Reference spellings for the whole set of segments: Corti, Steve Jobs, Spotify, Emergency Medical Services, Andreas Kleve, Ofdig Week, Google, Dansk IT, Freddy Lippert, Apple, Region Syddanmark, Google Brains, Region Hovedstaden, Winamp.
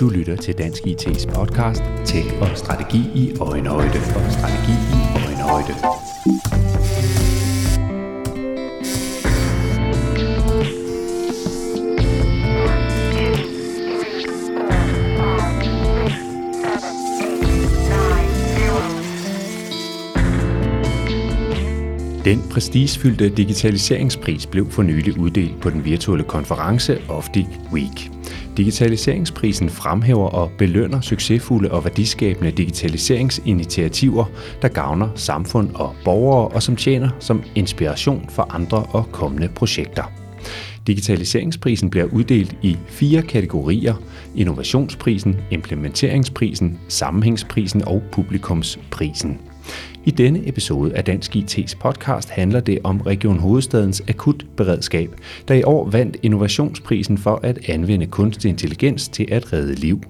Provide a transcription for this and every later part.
Du lytter til Dansk IT's podcast Tech og Strategi i Øjenhøjde. Den prestigefyldte digitaliseringspris blev for nylig uddelt på den virtuelle konference Ofdig Week. Digitaliseringsprisen fremhæver og belønner succesfulde og værdiskabende digitaliseringsinitiativer, der gavner samfund og borgere og som tjener som inspiration for andre og kommende projekter. Digitaliseringsprisen bliver uddelt i 4 kategorier: innovationsprisen, implementeringsprisen, sammenhængsprisen og publikumsprisen. I denne episode af Dansk IT's podcast handler det om Region Hovedstadens akutberedskab, der i år vandt innovationsprisen for at anvende kunstig intelligens til at redde liv.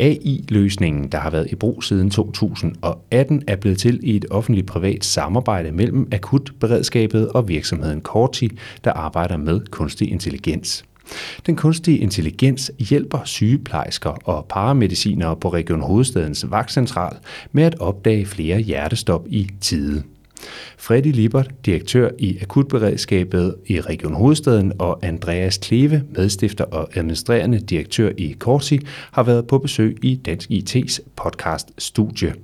AI-løsningen, der har været i brug siden 2018, er blevet til i et offentligt-privat samarbejde mellem akutberedskabet og virksomheden Corti, der arbejder med kunstig intelligens. Den kunstige intelligens hjælper sygeplejersker og paramedicinere på Region Hovedstadens vagtcentral med at opdage flere hjertestop i tide. Freddy Lippert, direktør i akutberedskabet i Region Hovedstaden, og Andreas Kleve, medstifter og administrerende direktør i Corti, har været på besøg i Dansk IT's podcaststudie.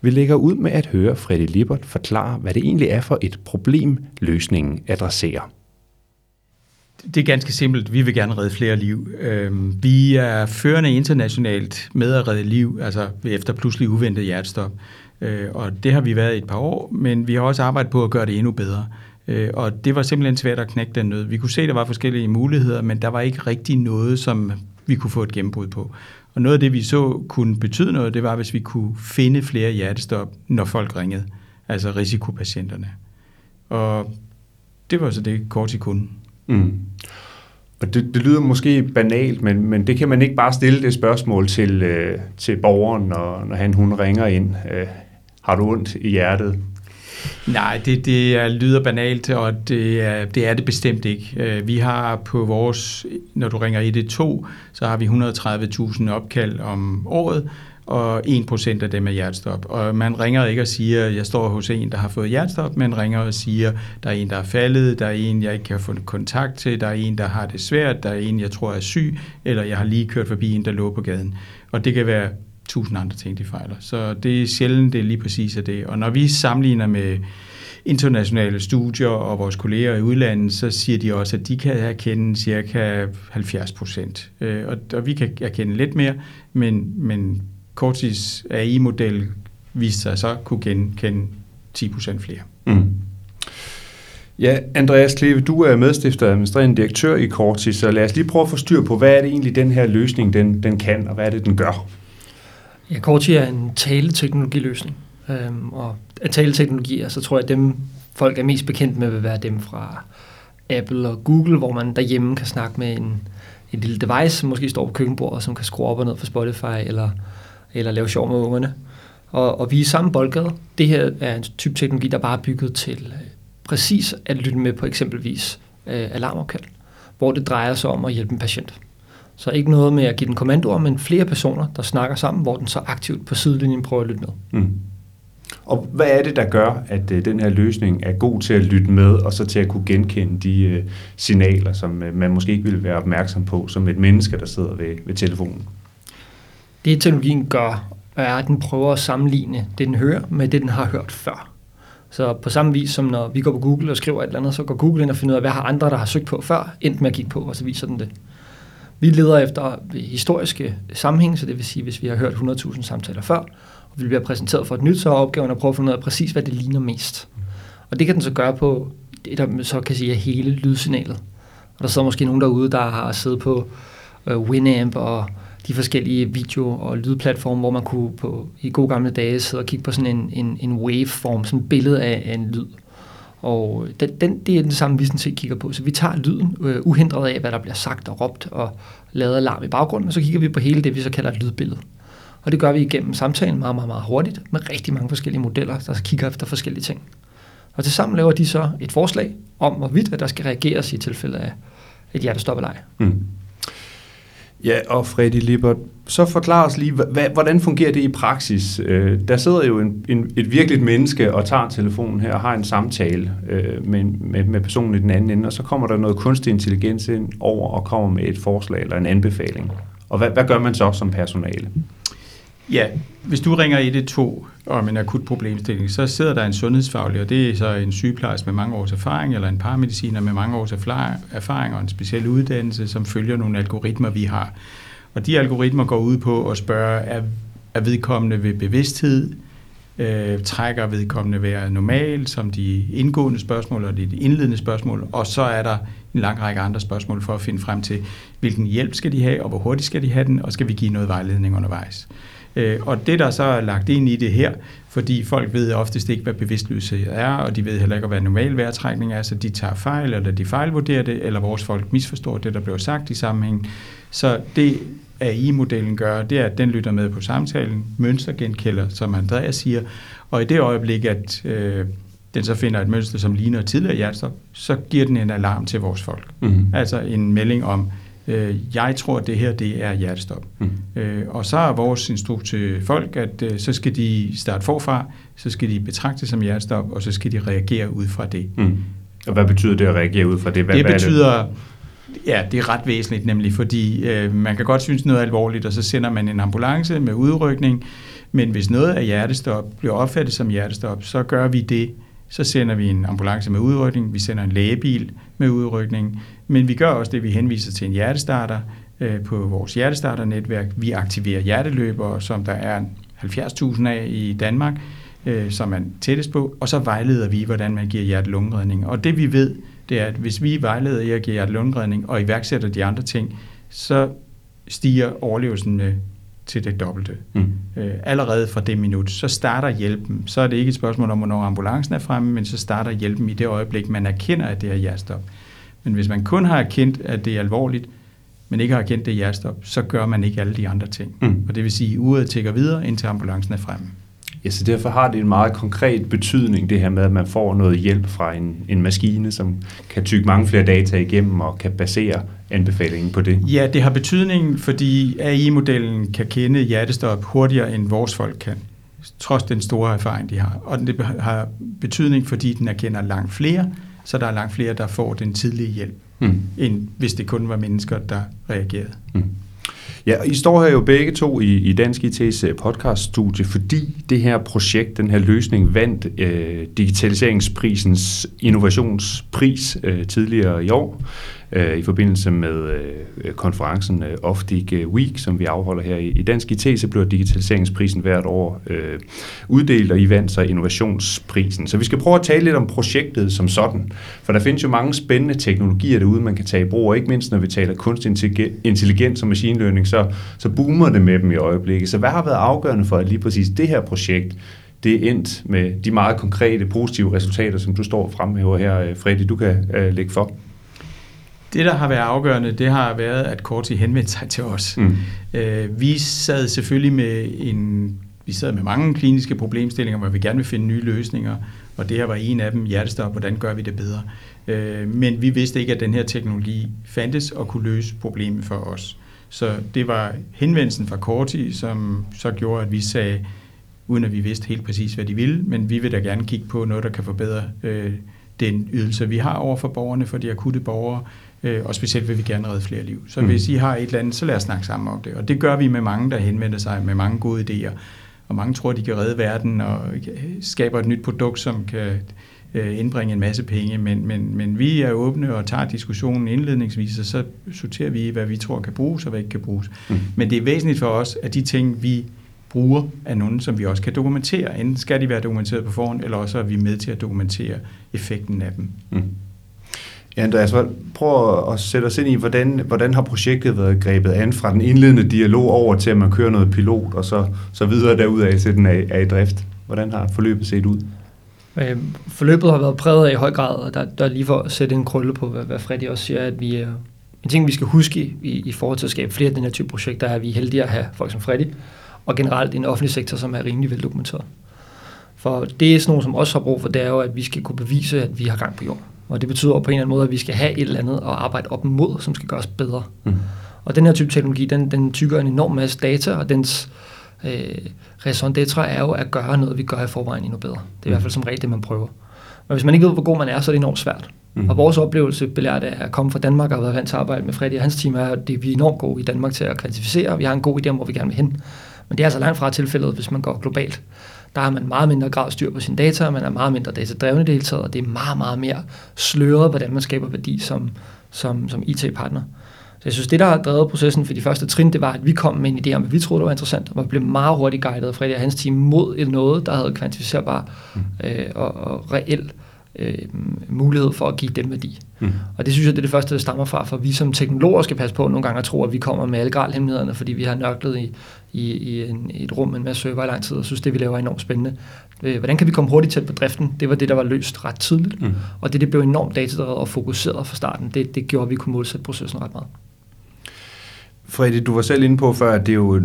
Vi lægger ud med at høre Freddy Lippert forklare, hvad det egentlig er for et problem, løsningen adresserer. Det er ganske simpelt. Vi vil gerne redde flere liv. Vi er førende internationalt med at redde liv, altså efter pludselig uventet hjertestop. Og det har vi været i et par år, men vi har også arbejdet på at gøre det endnu bedre. Og det var simpelthen svært at knække den nød. Vi kunne se, at der var forskellige muligheder, men der var ikke rigtig noget, som vi kunne få et gennembrud på. Og noget af det, vi så kunne betyde noget, det var, hvis vi kunne finde flere hjertestop, når folk ringede. Altså risikopatienterne. Og det var så det kort til kunden. Mm. Og det lyder måske banalt, men det kan man ikke bare stille det spørgsmål til borgeren, når hun ringer ind. Har du ondt i hjertet? Nej, det lyder banalt, og det er det bestemt ikke. Vi har på vores, når du ringer 112, så har vi 130.000 opkald om året, og 1% af dem er hjertestop. Og man ringer ikke og siger, jeg står hos en, der har fået hjertestop, men ringer og siger, der er en, der er faldet, der er en, jeg ikke kan få kontakt til, der er en, der har det svært, der er en, jeg tror er syg, eller jeg har lige kørt forbi en, der lå på gaden. Og det kan være 1000 andre ting, de fejler. Så det er sjældent, det er lige præcis af det. Og når vi sammenligner med internationale studier og vores kolleger i udlandet, så siger de også, at de kan erkende ca. 70%. Og vi kan erkende lidt mere, men Cortis AI-model viste sig så kunne genkende 10% flere. Mm. Ja, Andreas Kleve, du er medstifter og administrerende direktør i Corti, så lad os lige prøve at få styr på, hvad er det egentlig, den her løsning den kan, og hvad er det, den gør? Ja, Corti er en taleteknologiløsning, og af taleteknologier, så tror jeg, at dem folk er mest bekendt med, vil være dem fra Apple og Google, hvor man derhjemme kan snakke med en lille device, som måske står på køkkenbordet, som kan skrue op og ned for Spotify, eller lave sjov med ungerne. Og vi er i samme boldgade. Det her er en type teknologi, der bare er bygget til præcis at lytte med på eksempelvis alarmopkald, hvor det drejer sig om at hjælpe en patient. Så ikke noget med at give den kommandoer, men flere personer, der snakker sammen, hvor den så aktivt på sidelinjen prøver at lytte med. Mm. Og hvad er det, der gør, at den her løsning er god til at lytte med, og så til at kunne genkende de signaler, som man måske ikke ville være opmærksom på, som et menneske, der sidder ved telefonen? Det teknologien gør, er, at den prøver at sammenligne det, den hører, med det, den har hørt før. Så på samme vis som når vi går på Google og skriver et eller andet, så går Google ind og finder ud af, hvad har andre, der har søgt på før, endt med at kigge på, og så viser den det. Vi leder efter historiske sammenhæng, så det vil sige, hvis vi har hørt 100.000 samtaler før, og vi bliver præsenteret for et nyt, så er opgaven at prøve at finde ud af præcis, hvad det ligner mest. Og det kan den så gøre på det, der så kan sige hele lydsignalet. Og der sidder måske nogen derude, der har siddet på Winamp og de forskellige video- og lydplatforme, hvor man kunne i gode gamle dage sidde og kigge på sådan en waveform, sådan et billede af en lyd. Og det er den samme, vi sådan set kigger på. Så vi tager lyden uhindret af, hvad der bliver sagt og råbt og lavet alarm i baggrunden, og så kigger vi på hele det, vi så kalder et lydbillede. Og det gør vi igennem samtalen meget, meget, meget hurtigt med rigtig mange forskellige modeller, der kigger efter forskellige ting. Og tilsammen laver de så et forslag om, hvorvidt der skal reageres i tilfælde af et hjertestop eller ej. Mm. Ja, og Freddy Lippert, så forklar os lige, hvordan fungerer det i praksis? Der sidder jo et virkeligt menneske og tager telefonen her og har en samtale med personen i den anden ende, og så kommer der noget kunstig intelligens ind over og kommer med et forslag eller en anbefaling. Og hvad gør man så som personale? Ja, hvis du ringer 112 om en akut problemstilling, så sidder der en sundhedsfaglig, og det er så en sygeplejerske med mange års erfaring, eller en paramediciner med mange års erfaring og en speciel uddannelse, som følger nogle algoritmer, vi har. Og de algoritmer går ud på at spørge, er vedkommende ved bevidsthed, trækker vedkommende være normal, som de indgående spørgsmål og de indledende spørgsmål, og så er der en lang række andre spørgsmål for at finde frem til, hvilken hjælp skal de have, og hvor hurtigt skal de have den, og skal vi give noget vejledning undervejs. Og det, der så er lagt ind i det her, fordi folk ved oftest ikke, hvad bevidstløshed er, og de ved heller ikke, hvad normal vejrtrækning er, så de tager fejl, eller de fejlvurderer det, eller vores folk misforstår det, der blev sagt i sammenhængen. Så det AI-modellen gør, det er, at den lytter med på samtalen, mønstergenkender, som Andreas siger, og i det øjeblik, at den så finder et mønster, som ligner tidligere hjertestop, så giver den en alarm til vores folk. Mm-hmm. Altså en melding om, jeg tror, at det her det er hjertestop. Mm. Og så er vores instrukt til folk, at så skal de starte forfra, så skal de betragte som hjertestop, og så skal de reagere ud fra det. Mm. Og hvad betyder det at reagere ud fra det? Det betyder, ja, det er ret væsentligt nemlig, fordi man kan godt synes noget er alvorligt, og så sender man en ambulance med udrykning, men hvis noget af hjertestop bliver opfattet som hjertestop, så gør vi det. Så sender vi en ambulance med udrykning, vi sender en lægebil med udrykning, men vi gør også det, vi henviser til en hjertestarter på vores hjertestarternetværk. Vi aktiverer hjerteløbere, som der er 70.000 af i Danmark, som man tættes på, og så vejleder vi, hvordan man giver hjerte-lungeredning. Og det vi ved, det er, at hvis vi vejleder i at give hjerte-lungeredning og iværksætter de andre ting, så stiger overlevelsen med til det dobbelte. Mm. Allerede fra det minut, så starter hjælpen. Så er det ikke et spørgsmål om, hvornår ambulancen er fremme, men så starter hjælpen i det øjeblik, man erkender, at det er hjertestop. Men hvis man kun har erkendt, at det er alvorligt, men ikke har erkendt, at det er hjertestop, så gør man ikke alle de andre ting. Mm. Og det vil sige, at uret tikker videre, indtil ambulancen er fremme. Ja, så derfor har det en meget konkret betydning, det her med, at man får noget hjælp fra en maskine, som kan tygge mange flere data igennem og kan basere anbefalingen på det. Ja, det har betydning, fordi AI-modellen kan kende hjertestop hurtigere, end vores folk kan, trods den store erfaring, de har. Og det har betydning, fordi den erkender langt flere, så der er langt flere, der får den tidlige hjælp, end hvis det kun var mennesker, der reagerede. Mm. Ja, I står her jo begge to i Dansk IT's podcaststudie, fordi det her projekt, den her løsning, vandt digitaliseringsprisens innovationspris tidligere i år i forbindelse med konferencen Ofdig Week, som vi afholder her i Dansk IT, så bliver digitaliseringsprisen hvert år uddelt, og I vandt så innovationsprisen. Så vi skal prøve at tale lidt om projektet som sådan, for der findes jo mange spændende teknologier derude, man kan tage i brug, og ikke mindst når vi taler kunstig intelligens og machine learning, så boomer det med dem i øjeblikket. Så hvad har været afgørende for, at lige præcis det her projekt, det er endt med de meget konkrete, positive resultater, som du står og fremhæver her, Freddy, du kan lægge for? Det, der har været afgørende, det har været, at Corti henvendte sig til os. Mm. Vi sad selvfølgelig med mange kliniske problemstillinger, hvor vi gerne vil finde nye løsninger, og det her var en af dem, hjertestop, hvordan gør vi det bedre? Men vi vidste ikke, at den her teknologi fandtes og kunne løse problemet for os. Så det var henvendelsen fra Corti, som så gjorde, at vi sagde, uden at vi vidste helt præcis, hvad de ville, men vi vil da gerne kigge på noget, der kan forbedre den ydelse, vi har over for borgerne, for de akutte borgere, og specielt vil vi gerne redde flere liv. Så hvis I har et eller andet, så lad os snakke sammen om det. Og det gør vi med mange, der henvender sig med mange gode idéer, og mange tror, de kan redde verden og skaber et nyt produkt, som kan indbringe en masse penge, men vi er åbne og tager diskussionen indledningsvis, og så sorterer vi, hvad vi tror kan bruges og hvad ikke kan bruges. Mm. Men det er væsentligt for os, at de ting, vi bruger, er nogen, som vi også kan dokumentere. Enten skal de være dokumenteret på forhånd, eller også er vi med til at dokumentere effekten af dem. Mm. Ja, Andreas, prøv at sætte os ind i, hvordan har projektet været grebet an fra den indledende dialog over til, at man kører noget pilot, og så videre derudad til den er i drift. Hvordan har forløbet set ud? Forløbet har været præget af i høj grad, og der er lige for at sætte en krølle på, hvad Freddy også siger, at vi en ting, vi skal huske i forhold til at skabe flere af den her type projekter, er, at vi er heldige at have folk som Freddy, og generelt en offentlig sektor, som er rimelig veldokumenteret. For det er sådan noget, som også har brug for, det er jo, at vi skal kunne bevise, at vi har gang på jorden. Og det betyder på en eller anden måde, at vi skal have et eller andet at arbejde op mod, som skal gøres bedre. Mm. Og den her type teknologi, den tykker en enorm masse data, og dens raison d'être er jo at gøre noget, vi gør i forvejen endnu bedre. Det er i hvert fald som regel det, man prøver. Men hvis man ikke ved, hvor god man er, så er det enormt svært. Mm. Og vores oplevelse, belært af at komme fra Danmark og have været vant til at arbejde med Freddy og hans team, er, at vi er enormt gode i Danmark til at kvantificere. Vi har en god idé om, hvor vi gerne vil hen. Men det er altså langt fra tilfældet, hvis man går globalt. Der har man meget mindre grad styr på sine data, man er meget mindre datadrevne i det hele taget, og det er meget, meget mere sløret, hvordan man skaber værdi som IT-partner. Så jeg synes, det der har drevet processen for de første trin, det var, at vi kom med en idé om, hvad vi troede, der var interessant, og vi blev meget hurtigt guidet af Freddy og hans team mod noget, der havde kvantificerbar og reel mulighed for at give dem værdi. Mm. Og det synes jeg, det er det første, der stammer fra, for vi som teknologer skal passe på nogle gange at tro, at vi kommer med alle gralhemmelighederne, fordi vi har nørklet i et rum med en masse server i lang tid, og synes, det vi laver er enormt spændende. Hvordan kan vi komme hurtigt tæt på driften? Det var det, der var løst ret tidligt, og det blev enormt datadrevet og fokuseret fra starten. Det gjorde, at vi kunne målsætte processen ret meget. Freddy, du var selv inde på før, at det er jo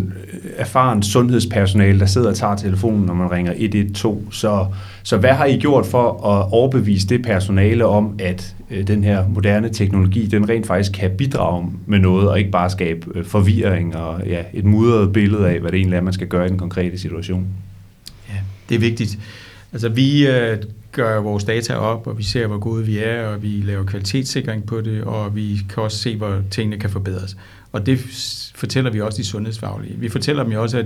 erfaren sundhedspersonale, der sidder og tager telefonen, når man ringer 112. Så hvad har I gjort for at overbevise det personale om, at den her moderne teknologi, den rent faktisk kan bidrage med noget, og ikke bare skabe forvirring og et mudret billede af, hvad det egentlig er, man skal gøre i den konkrete situation? Ja, det er vigtigt. Altså, vi gør vores data op, og vi ser, hvor gode vi er, og vi laver kvalitetssikring på det, og vi kan også se, hvor tingene kan forbedres. Og det fortæller vi også de sundhedsfaglige. Vi fortæller dem jo også,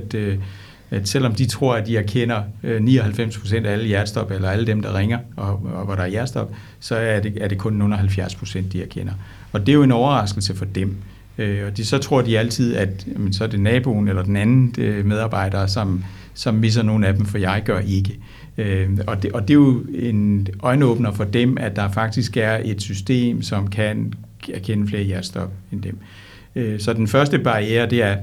at selvom de tror, at de erkender 99% af alle hjertestop, eller alle dem, der ringer, og hvor der er hjertestop, så er det kun under 70%, de erkender. Og det er jo en overraskelse for dem. Og så tror de altid, at jamen, så er det naboen eller den anden medarbejder, som misser nogle af dem, for jeg gør ikke. Og det er jo en øjenåbner for dem, at der faktisk er et system, som kan erkende flere hjertestop end dem. Så den første barriere, det er, at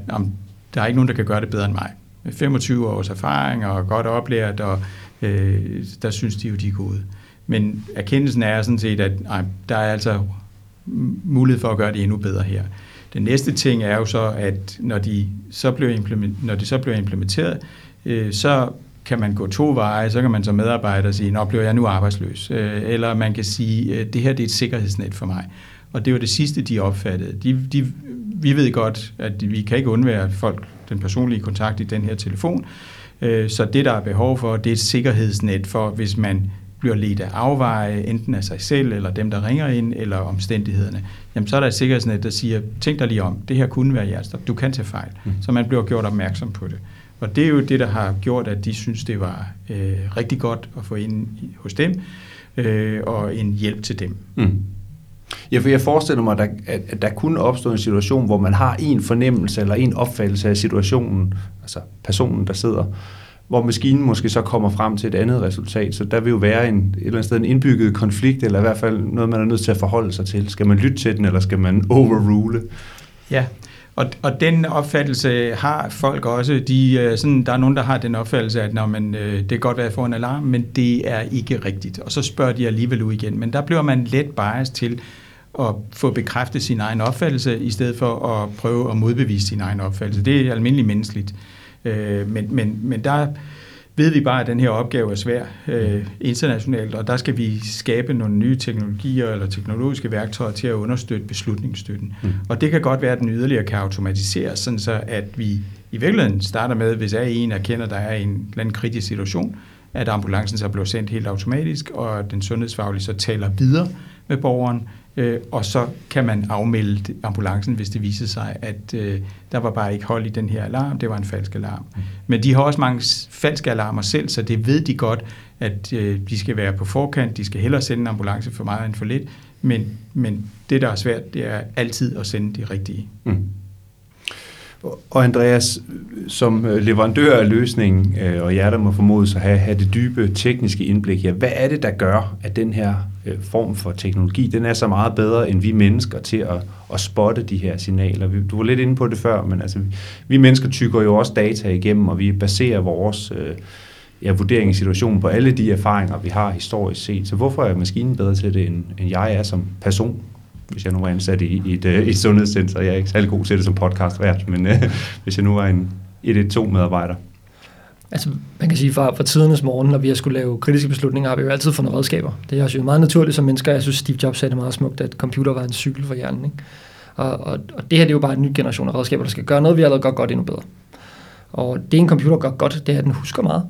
der er ikke nogen, der kan gøre det bedre end mig. 25 års erfaring og godt oplært, og der synes de jo, de er gode. Men erkendelsen er sådan set, at der er altså mulighed for at gøre det endnu bedre her. Den næste ting er jo så, at når de så bliver implementeret, så kan man gå to veje, så kan man som medarbejder sige, nå, bliver jeg nu arbejdsløs? Eller man kan sige, det her det er et sikkerhedsnet for mig. Og det var det sidste, de opfattede. Vi ved godt, at vi kan ikke undvære folk, den personlige kontakt i den her telefon. Så det, der er behov for, det er et sikkerhedsnet for, hvis man bliver ledt af afveje, enten af sig selv, eller dem, der ringer ind, eller omstændighederne. Jamen, så er der et sikkerhedsnet, der siger, tænk dig lige om, det her kunne være hjertestop, du kan tage fejl. Så man bliver gjort opmærksom på det. Og det er jo det, der har gjort, at de synes, det var rigtig godt at få ind hos dem, og en hjælp til dem. Mm. Ja, for jeg forestiller mig, at der kunne opstå en situation, hvor man har en fornemmelse eller en opfattelse af situationen, altså personen, der sidder, hvor maskinen måske så kommer frem til et andet resultat. Så der vil jo være et eller andet sted en indbygget konflikt, eller i hvert fald noget, man er nødt til at forholde sig til. Skal man lytte til den, eller skal man overrule? Ja, og den opfattelse har folk også. Der er nogen, der har den opfattelse, at det kan godt være for en alarm, men det er ikke rigtigt. Og så spørger de alligevel ud igen. Men der bliver man let bias til at få bekræftet sin egen opfattelse, i stedet for at prøve at modbevise sin egen opfattelse. Det er almindeligt menneskeligt. Men der ved vi bare, at den her opgave er svær internationalt, og der skal vi skabe nogle nye teknologier eller teknologiske værktøjer til at understøtte beslutningsstøtten. Mm. Og det kan godt være, at den yderligere kan automatiseres, sådan så at vi i virkeligheden starter med, hvis en erkender, at der er en eller anden kritisk situation, at ambulancen så bliver sendt helt automatisk, og at den sundhedsfaglige så taler videre med borgeren, og så kan man afmelde ambulancen, hvis det viser sig, at der var bare ikke hold i den her alarm, det var en falsk alarm. Men de har også mange falske alarmer selv, så det ved de godt, at de skal være på forkant, de skal hellere sende en ambulance for meget end for lidt, men det, der er svært, det er altid at sende det rigtige. Mm. Og Andreas, som leverandør af løsningen, og jer, der må formodes at have det dybe tekniske indblik her, hvad er det, der gør, at den her form for teknologi, den er så meget bedre, end vi mennesker til at spotte de her signaler? Du var lidt inde på det før, men altså, vi mennesker tygger jo også data igennem, og vi baserer vores vurdering af situationen på alle de erfaringer, vi har historisk set. Så hvorfor er maskinen bedre til det, end jeg er som person? Hvis jeg nu var ansat i et sundhedscenter, jeg er ikke særlig god til det som podcastvært, men hvis jeg nu var en 112-medarbejder. Altså, man kan sige, fra tidernes morgen, når vi har skulle lave kritiske beslutninger, har vi jo altid fundet redskaber. Det er også jo meget naturligt som mennesker. Jeg synes, Steve Jobs sagde det meget smukt, at computer var en cykel for hjernen. Ikke? Og det her, det er jo bare en ny generation af redskaber, der skal gøre noget, vi allerede godt endnu bedre. Og det, en computer gør godt, det er, at den husker meget,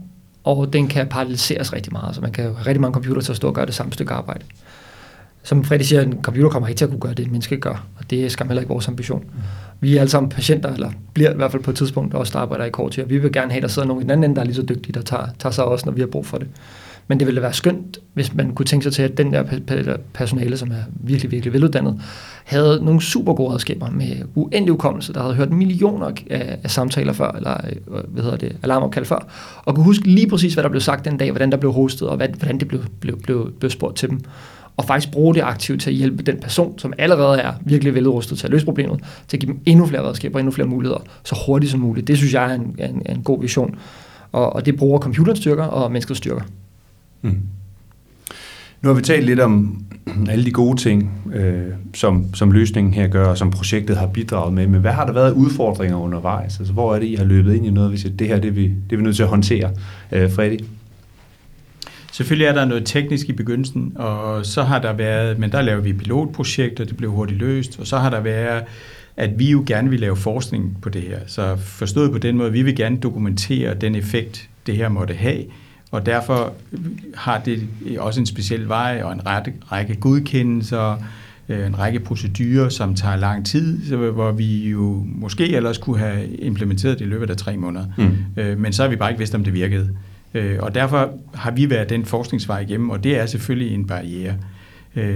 og den kan paralleliseres rigtig meget. Så man kan rigtig mange computer til at stå og gøre det samme stykke arbejde. Som Freddy siger, en computer kommer ikke til at kunne gøre det, en menneske gør, og det skal heller ikke vores ambition. Vi er alle sammen patienter, eller bliver i hvert fald på et tidspunkt også, der arbejder i Corti, og vi vil gerne have, der sidder nogen i den anden ende, der er lige så dygtige, der tager sig også, når vi har brug for det. Men det ville være skønt, hvis man kunne tænke sig til, at den der personale, som er virkelig, virkelig veluddannet, havde nogle super gode redskaber med uendelig hukommelse, der havde hørt millioner af samtaler før, eller alarmopkald før, og kunne huske lige præcis, hvad der blev sagt den dag, hvordan der blev hostet, og hvordan det blev spurgt til dem. Og faktisk bruge det aktivt til at hjælpe den person, som allerede er virkelig veludrustet til at løse problemet, til at give dem endnu flere redskaber, endnu flere muligheder, så hurtigt som muligt. Det synes jeg er en god vision. Og det bruger computerens styrker og menneskets styrker. Mm. Nu har vi talt lidt om alle de gode ting, som løsningen her gør, og som projektet har bidraget med. Men hvad har der været udfordringer undervejs? Altså, hvor er det, I har løbet ind i noget, hvis det her det er vi nødt til at håndtere? Freddy? Selvfølgelig er der noget teknisk i begyndelsen, og så har der været, men der laver vi pilotprojekter, det blev hurtigt løst, og så har der været, at vi jo gerne vil lave forskning på det her. Så forstået på den måde, vi vil gerne dokumentere den effekt, det her måtte have, og derfor har det også en speciel vej og en række godkendelser, en række procedurer, som tager lang tid, hvor vi jo måske ellers kunne have implementeret det i løbet af 3 måneder. Men så har vi bare ikke vidst, om det virkede. Og derfor har vi været den forskningsvej igennem, og det er selvfølgelig en barriere.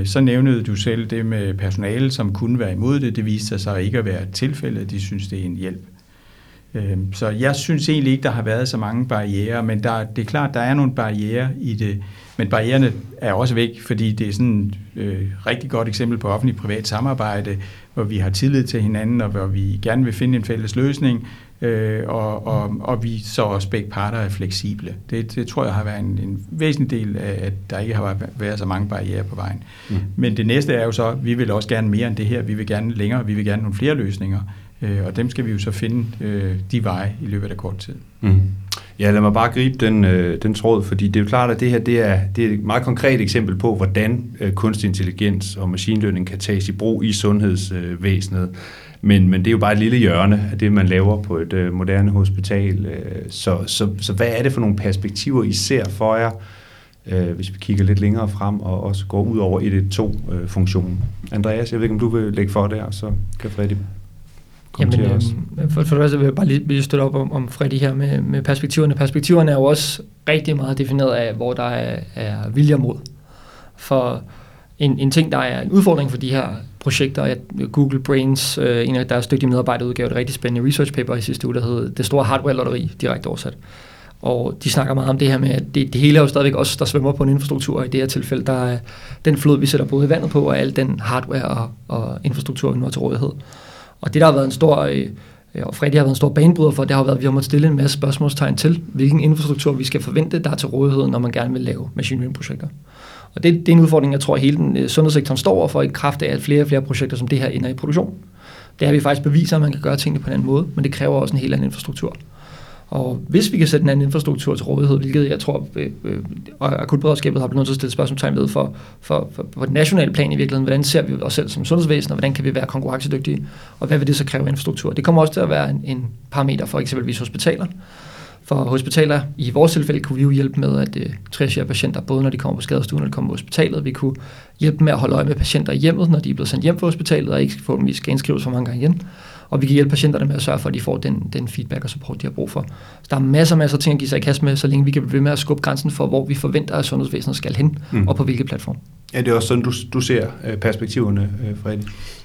Så nævnede du selv det med personale, som kunne være imod det. Det viste sig så ikke at være tilfældet. De synes, det er en hjælp. Så jeg synes egentlig ikke, der har været så mange barrierer, men det er klart, der er nogle barrierer i det. Men barriererne er også væk, fordi det er sådan et rigtig godt eksempel på offentlig-privat samarbejde, hvor vi har tillid til hinanden, og hvor vi gerne vil finde en fælles løsning, og vi så også begge parter er fleksible. Det tror jeg har været en væsentlig del af, at der ikke har været så mange barrierer på vejen. Mm. Men det næste er jo så, at vi vil også gerne mere end det her. Vi vil gerne længere, vi vil gerne nogle flere løsninger. Og dem skal vi jo så finde de veje i løbet af kort tid. Mm. Ja, lad mig bare gribe den tråd, fordi det er jo klart, at det her det er et meget konkret eksempel på, hvordan kunstig intelligens og machine learning kan tages i brug i sundhedsvæsenet. Men det er jo bare et lille hjørne af det, man laver på et moderne hospital. Så hvad er det for nogle perspektiver, I ser for jer, hvis vi kigger lidt længere frem og også går ud over 112-funktionen? Andreas, jeg ved ikke, om du vil lægge for der, så kan Freddy... For det første vil jeg bare lige støtte op om Freddy her med perspektiverne. Perspektiverne er jo også rigtig meget defineret af, hvor der er vilje og mod. For en ting, der er en udfordring for de her projekter, at Google Brains, en af deres dygtige medarbejdere, udgav et rigtig spændende research paper i sidste uge, der hed Det Store Hardware-lotteri, direkte oversat. Og de snakker meget om det her med, at det hele er jo stadigvæk os, der svømmer på en infrastruktur, og i det her tilfælde, der er den flod, vi sætter både vandet på, og al den hardware og infrastruktur, vi nu har til rådighed. Og det, der har været en stor, og Freddy har været en stor banebryder for, det har været, at vi har måttet stille en masse spørgsmålstegn til, hvilken infrastruktur vi skal forvente, der er til rådighed, når man gerne vil lave machine learning-projekter. Og det er en udfordring, jeg tror, hele den sundhedssektoren står overfor, i kraft af, at flere og flere projekter som det her ender i produktion. Det er vi faktisk beviser, at man kan gøre tingene på en anden måde, men det kræver også en helt anden infrastruktur. Og hvis vi kan sætte en anden infrastruktur til rådighed, hvilket jeg tror, akutberedskabet har blevet nødt til at stille spørgsmålstegn ved for på den nationale plan i virkeligheden, hvordan ser vi os selv som sundhedsvæsen, og hvordan kan vi være konkurrencedygtige, og hvad vil det så kræve infrastruktur? Det kommer også til at være en parameter for eksempelvis hospitaler. For hospitaler, i vores tilfælde, kunne vi jo hjælpe med at triagere patienter, både når de kommer på skadestuen, når de kommer på hospitalet. Vi kunne hjælpe med at holde øje med patienter i hjemmet, når de er blevet sendt hjem fra hospitalet, og ikke forhåbentlig skal indskrives for mange gange igen. Og vi kan hjælpe patienterne med at sørge for, at de får den feedback og support, de har brug for. Så der er masser af ting at give sig i kast med, så længe vi kan blive ved med at skubbe grænsen for, hvor vi forventer, at sundhedsvæsenet skal hen, og på hvilke platform. Ja, det er også sådan, du ser perspektiverne, Freddy?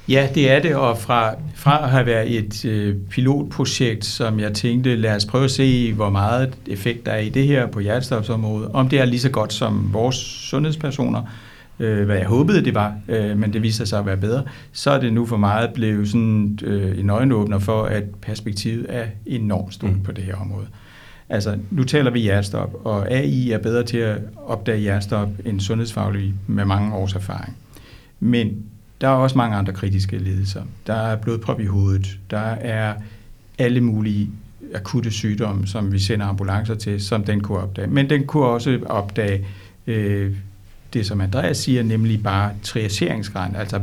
Ja, det er det, og fra at have været et pilotprojekt, som jeg tænkte, lad os prøve at se, hvor meget effekt der er i det her på hjertestopsområdet, om det er lige så godt som vores sundhedspersoner, hvad jeg håbede det var, men det viste sig at være bedre, så er det nu for meget blevet sådan en øjenåbner for, at perspektivet er enormt stort på det her område. Altså, nu taler vi hjertestop, og AI er bedre til at opdage hjertestop end sundhedsfaglige med mange års erfaring. Men der er også mange andre kritiske lidelser. Der er blodprop i hovedet, der er alle mulige akutte sygdomme, som vi sender ambulancer til, som den kunne opdage. Men den kunne også opdage det, som Andreas siger, nemlig bare triageringsgraden, altså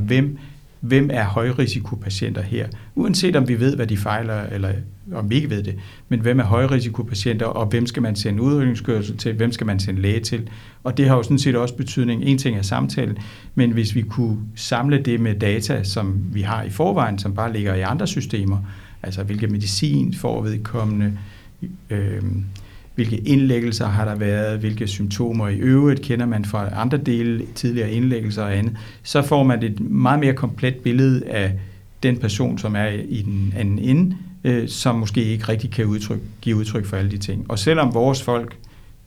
hvem er højrisikopatienter her? Uanset om vi ved, hvad de fejler, eller om vi ikke ved det, men hvem er højrisikopatienter, og hvem skal man sende udrykningskørsel til, hvem skal man sende læge til? Og det har jo sådan set også betydning. En ting er samtalen, men hvis vi kunne samle det med data, som vi har i forvejen, som bare ligger i andre systemer, altså hvilke medicin får vedkommende, hvilke indlæggelser har der været, hvilke symptomer i øvrigt kender man fra andre dele, tidligere indlæggelser og andet, så får man et meget mere komplet billede af den person, som er i den anden ende, som måske ikke rigtig kan give udtryk for alle de ting. Og selvom vores folk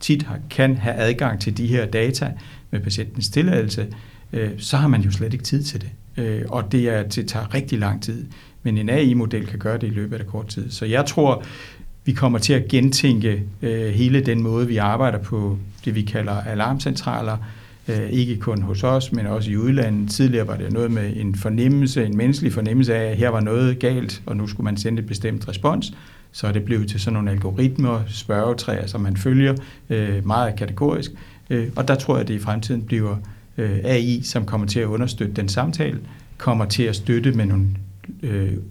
tit kan have adgang til de her data med patientens tilladelse, så har man jo slet ikke tid til det. Og det tager rigtig lang tid. Men en AI-model kan gøre det i løbet af kort tid. Så jeg tror, vi kommer til at gentænke hele den måde, vi arbejder på det, vi kalder alarmcentraler. Ikke kun hos os, men også i udlandet. Tidligere var det noget med en fornemmelse, en menneskelig fornemmelse af, at her var noget galt, og nu skulle man sende et bestemt respons. Så er det blevet til sådan nogle algoritmer, spørgetræer, som man følger meget kategorisk. Og der tror jeg, at det i fremtiden bliver AI, som kommer til at understøtte den samtale, kommer til at støtte med nogle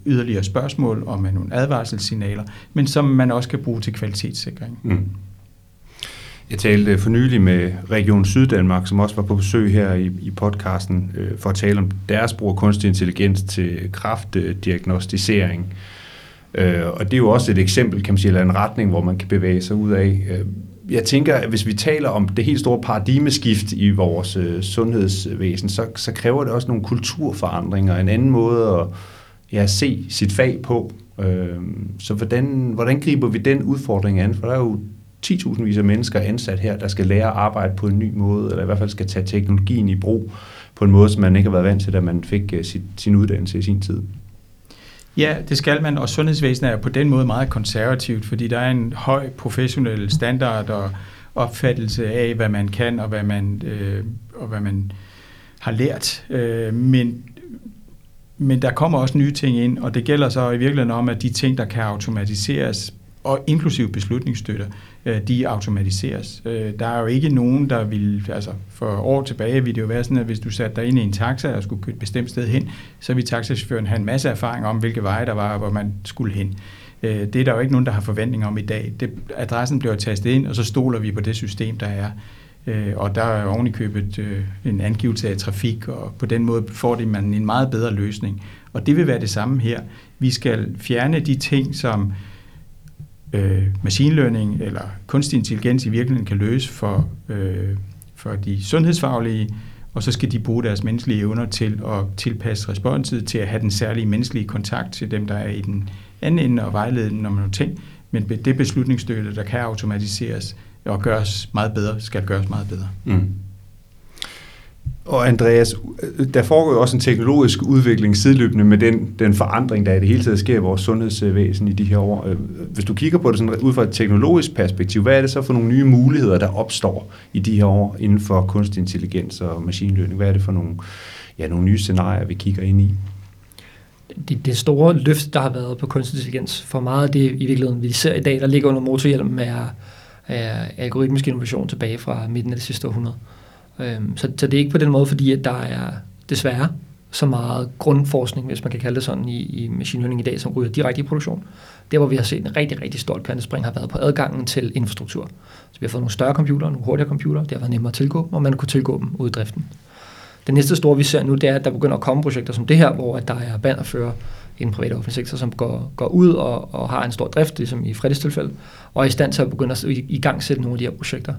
yderligere spørgsmål og med nogle advarselssignaler, men som man også kan bruge til kvalitetssikring. Mm. Jeg talte for nylig med Region Syddanmark, som også var på besøg her i podcasten, for at tale om deres brug af kunstig intelligens til kræftdiagnostisering. Og det er jo også et eksempel, kan man sige, eller en retning, hvor man kan bevæge sig ud af. Jeg tænker, at hvis vi taler om det helt store paradigmeskift i vores sundhedsvæsen, så kræver det også nogle kulturforandringer, en anden måde at se sit fag på. Så hvordan griber vi den udfordring an? For der er jo 10.000 vis af mennesker ansat her, der skal lære at arbejde på en ny måde, eller i hvert fald skal tage teknologien i brug på en måde, som man ikke har været vant til, da man fik sin uddannelse i sin tid. Ja, det skal man, og sundhedsvæsenet er på den måde meget konservativt, fordi der er en høj professionel standard og opfattelse af, hvad man kan og hvad man har lært. Men der kommer også nye ting ind, og det gælder så i virkeligheden om, at de ting, der kan automatiseres, og inklusive beslutningsstøtter, de automatiseres. Der er jo ikke nogen, der vil, altså for år tilbage ville det jo være sådan, at hvis du satte dig ind i en taxa og skulle køre et bestemt sted hen, så ville taxachaufføren have en masse erfaring om, hvilke veje der var, hvor man skulle hen. Det er der jo ikke nogen, der har forventninger om i dag. Adressen bliver tastet ind, og så stoler vi på det system, der er. Og der er ovenikøbet en angivelse af trafik, og på den måde får det man en meget bedre løsning. Og det vil være det samme her. Vi skal fjerne de ting, som machine learning eller kunstig intelligens i virkeligheden kan løse for de sundhedsfaglige, og så skal de bruge deres menneskelige evner til at tilpasse responstid, til at have den særlige menneskelige kontakt til dem, der er i den anden ende og vejlede dem om nogle ting. Men det beslutningsstøtte, der kan automatiseres og gøres meget bedre, skal gøres meget bedre. Mm. Og Andreas, der foregår jo også en teknologisk udvikling sideløbende med den forandring, der i det hele taget sker i vores sundhedsvæsen i de her år. Hvis du kigger på det sådan ud fra et teknologisk perspektiv, hvad er det så for nogle nye muligheder, der opstår i de her år inden for kunstig intelligens og machine learning? Hvad er det for nogle nye scenarier, vi kigger ind i? Det store løft, der har været på kunstig intelligens, for meget af det i virkeligheden, vi ser i dag, der ligger under motorhjelmen, er algoritmisk innovation tilbage fra midten af det sidste århundrede. Så det er ikke på den måde, fordi at der er desværre så meget grundforskning, hvis man kan kalde det sådan, i machine learning i dag, som ryger direkte i produktion. Der, hvor vi har set en rigtig, rigtig stort kvantespring, har været på adgangen til infrastruktur. Så vi har fået nogle større computere, nogle hurtigere computere, det har været nemmere at tilgå, og man kunne tilgå dem ude i driften. Det næste store, vi ser nu, det er, at der begynder at komme projekter som det her, hvor der er bannerfører i den private offentlige sektor, som går ud og har en stor drift, ligesom i Freddys tilfælde, og er i stand til at begynde at igangsætte nogle af de her projekter.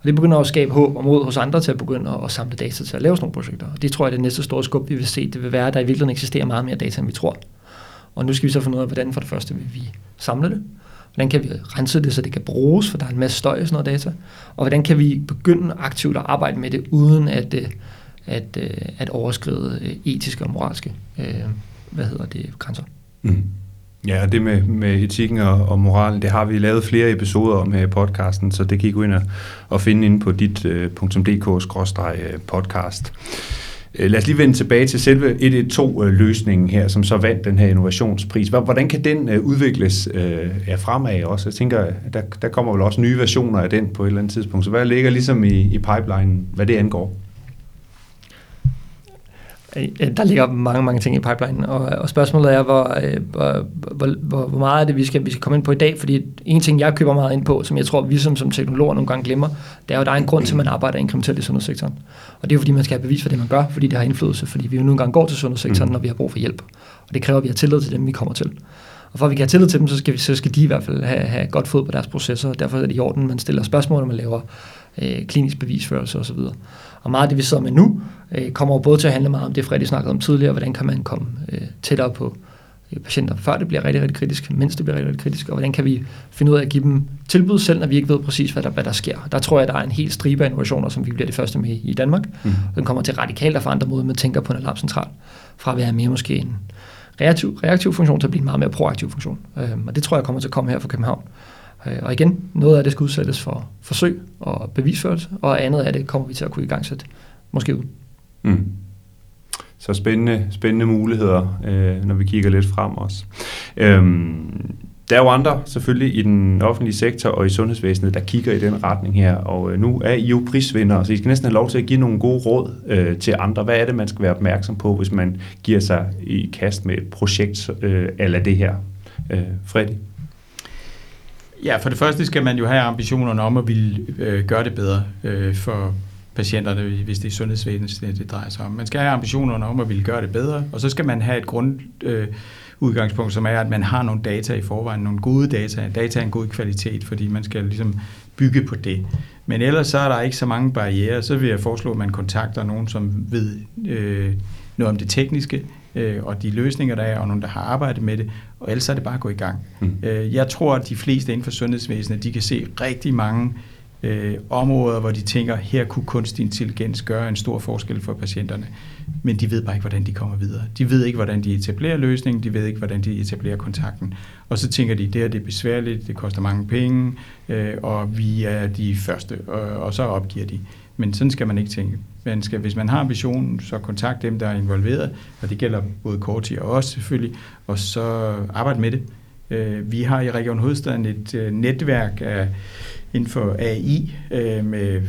Og det begynder at skabe håb og mod hos andre til at begynde at samle data til at lave sådan nogle projekter. Og det tror jeg, det næste store skub, vi vil se, det vil være, at der i virkeligheden eksisterer meget mere data, end vi tror. Og nu skal vi så finde ud af, hvordan for det første vil vi samle det. Hvordan kan vi rense det, så det kan bruges, for der er en masse støj og sådan noget data. Og hvordan kan vi begynde aktivt at arbejde med det, uden at overskride etiske og moralske grænser. Mm. Ja, og det med etikken og moralen, det har vi lavet flere episoder om her i podcasten, så det kan I gå ind og finde inde på dit.dk/podcast. Lad os lige vende tilbage til selve 112-løsningen her, som så vandt den her innovationspris. Hvordan kan den udvikles fremad også? Jeg tænker, der kommer vel også nye versioner af den på et eller andet tidspunkt. Så hvad ligger ligesom i pipelinen, hvad det angår? Der ligger mange, mange ting i pipelinen, og spørgsmålet er, hvor meget af det, vi skal komme ind på i dag, fordi en ting, jeg køber meget ind på, som jeg tror, vi som teknologer nogle gange glemmer, det er jo, der er en grund til, at man arbejder inkrementelt i sundhedssektoren. Og det er jo, fordi man skal have bevis for det, man gør, fordi det har indflydelse, fordi vi jo nogle gange går til sundhedssektoren, når vi har brug for hjælp. Og det kræver, at vi har tillid til dem, vi kommer til. Og for at vi kan have tillid til dem, så skal de i hvert fald have godt fod på deres processer, og derfor er det i orden, man stiller spørgsmål, når man laver klinisk bevisførelse osv. Og meget af det, vi sidder med nu, kommer både til at handle meget om det, Freddy snakkede om tidligere, hvordan kan man komme tættere på patienter, før det bliver rigtig, rigtig kritisk, mens det bliver rigtig, rigtig kritisk, og hvordan kan vi finde ud af at give dem tilbud, selv når vi ikke ved præcis, hvad der sker. Der tror jeg, der er en hel stribe af innovationer, som vi bliver det første med i Danmark. Den kommer til radikalt at forandre måden, man tænker på en alarmcentral, fra at være mere måske en reaktiv funktion til at blive en meget mere proaktiv funktion. Og det tror jeg kommer til at komme her fra København. Og igen, noget af det skal udsættes for forsøg og bevisførelse, og andet af det kommer vi til at kunne igangsætte, måske ud. Så spændende muligheder, når vi kigger lidt frem også. Der er jo andre selvfølgelig i den offentlige sektor og i sundhedsvæsenet, der kigger i den retning her, og nu er I jo prisvindere, så I skal næsten have lov til at give nogle gode råd til andre. Hvad er det, man skal være opmærksom på, hvis man giver sig i kast med et projekt eller det her? Freddy? Ja, for det første skal man jo have ambitionerne om at ville gøre det bedre for patienterne, hvis det er sundhedsvæsenet, det drejer sig om. Man skal have ambitionerne om at ville gøre det bedre, og så skal man have et grundudgangspunkt, som er, at man har nogle data i forvejen, nogle gode data. Data er en god kvalitet, fordi man skal ligesom bygge på det. Men ellers så er der ikke så mange barrierer, så vil jeg foreslå, at man kontakter nogen, som ved noget om det tekniske, og de løsninger, der er, og nogen, der har arbejdet med det, og ellers er det bare at gå i gang. Jeg tror, at de fleste inden for sundhedsvæsenet, de kan se rigtig mange områder, hvor de tænker, her kunne kunstig intelligens gøre en stor forskel for patienterne, men de ved bare ikke, hvordan de kommer videre. De ved ikke, hvordan de etablerer løsningen, de ved ikke, hvordan de etablerer kontakten. Og så tænker de, det her det er besværligt, det koster mange penge, og vi er de første, og så opgiver de. Men sådan skal man ikke tænke. Man skal, hvis man har ambitionen, så kontakt dem, der er involveret, og det gælder både Corti og os selvfølgelig, og så arbejde med det. Vi har i Region Hovedstaden et netværk inden for AI, med,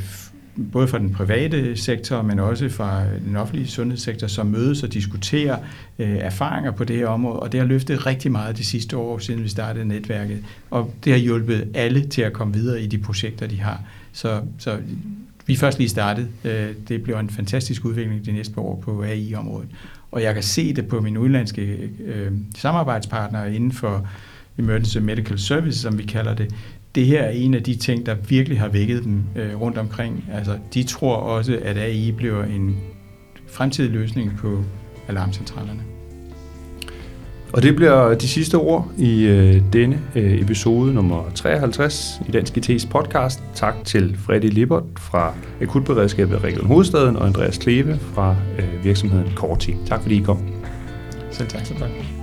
både fra den private sektor, men også fra den offentlige sundhedssektor, som mødes og diskuterer erfaringer på det her område, og det har løftet rigtig meget de sidste år, siden vi startede netværket, og det har hjulpet alle til at komme videre i de projekter, de har. Så vi først lige startede. Det bliver en fantastisk udvikling de næste år på AI-området. Og jeg kan se det på mine udenlandske samarbejdspartnere inden for Emergency Medical Services, som vi kalder det. Det her er en af de ting, der virkelig har vækket dem rundt omkring. Altså, de tror også, at AI bliver en fremtidig løsning på alarmcentralerne. Og det bliver de sidste ord i denne episode nummer 53 i Dansk IT's podcast. Tak til Freddy Lippert fra Akutberedskabet Region Hovedstaden og Andreas Kleve fra virksomheden Corti. Tak fordi I kom. Selv tak.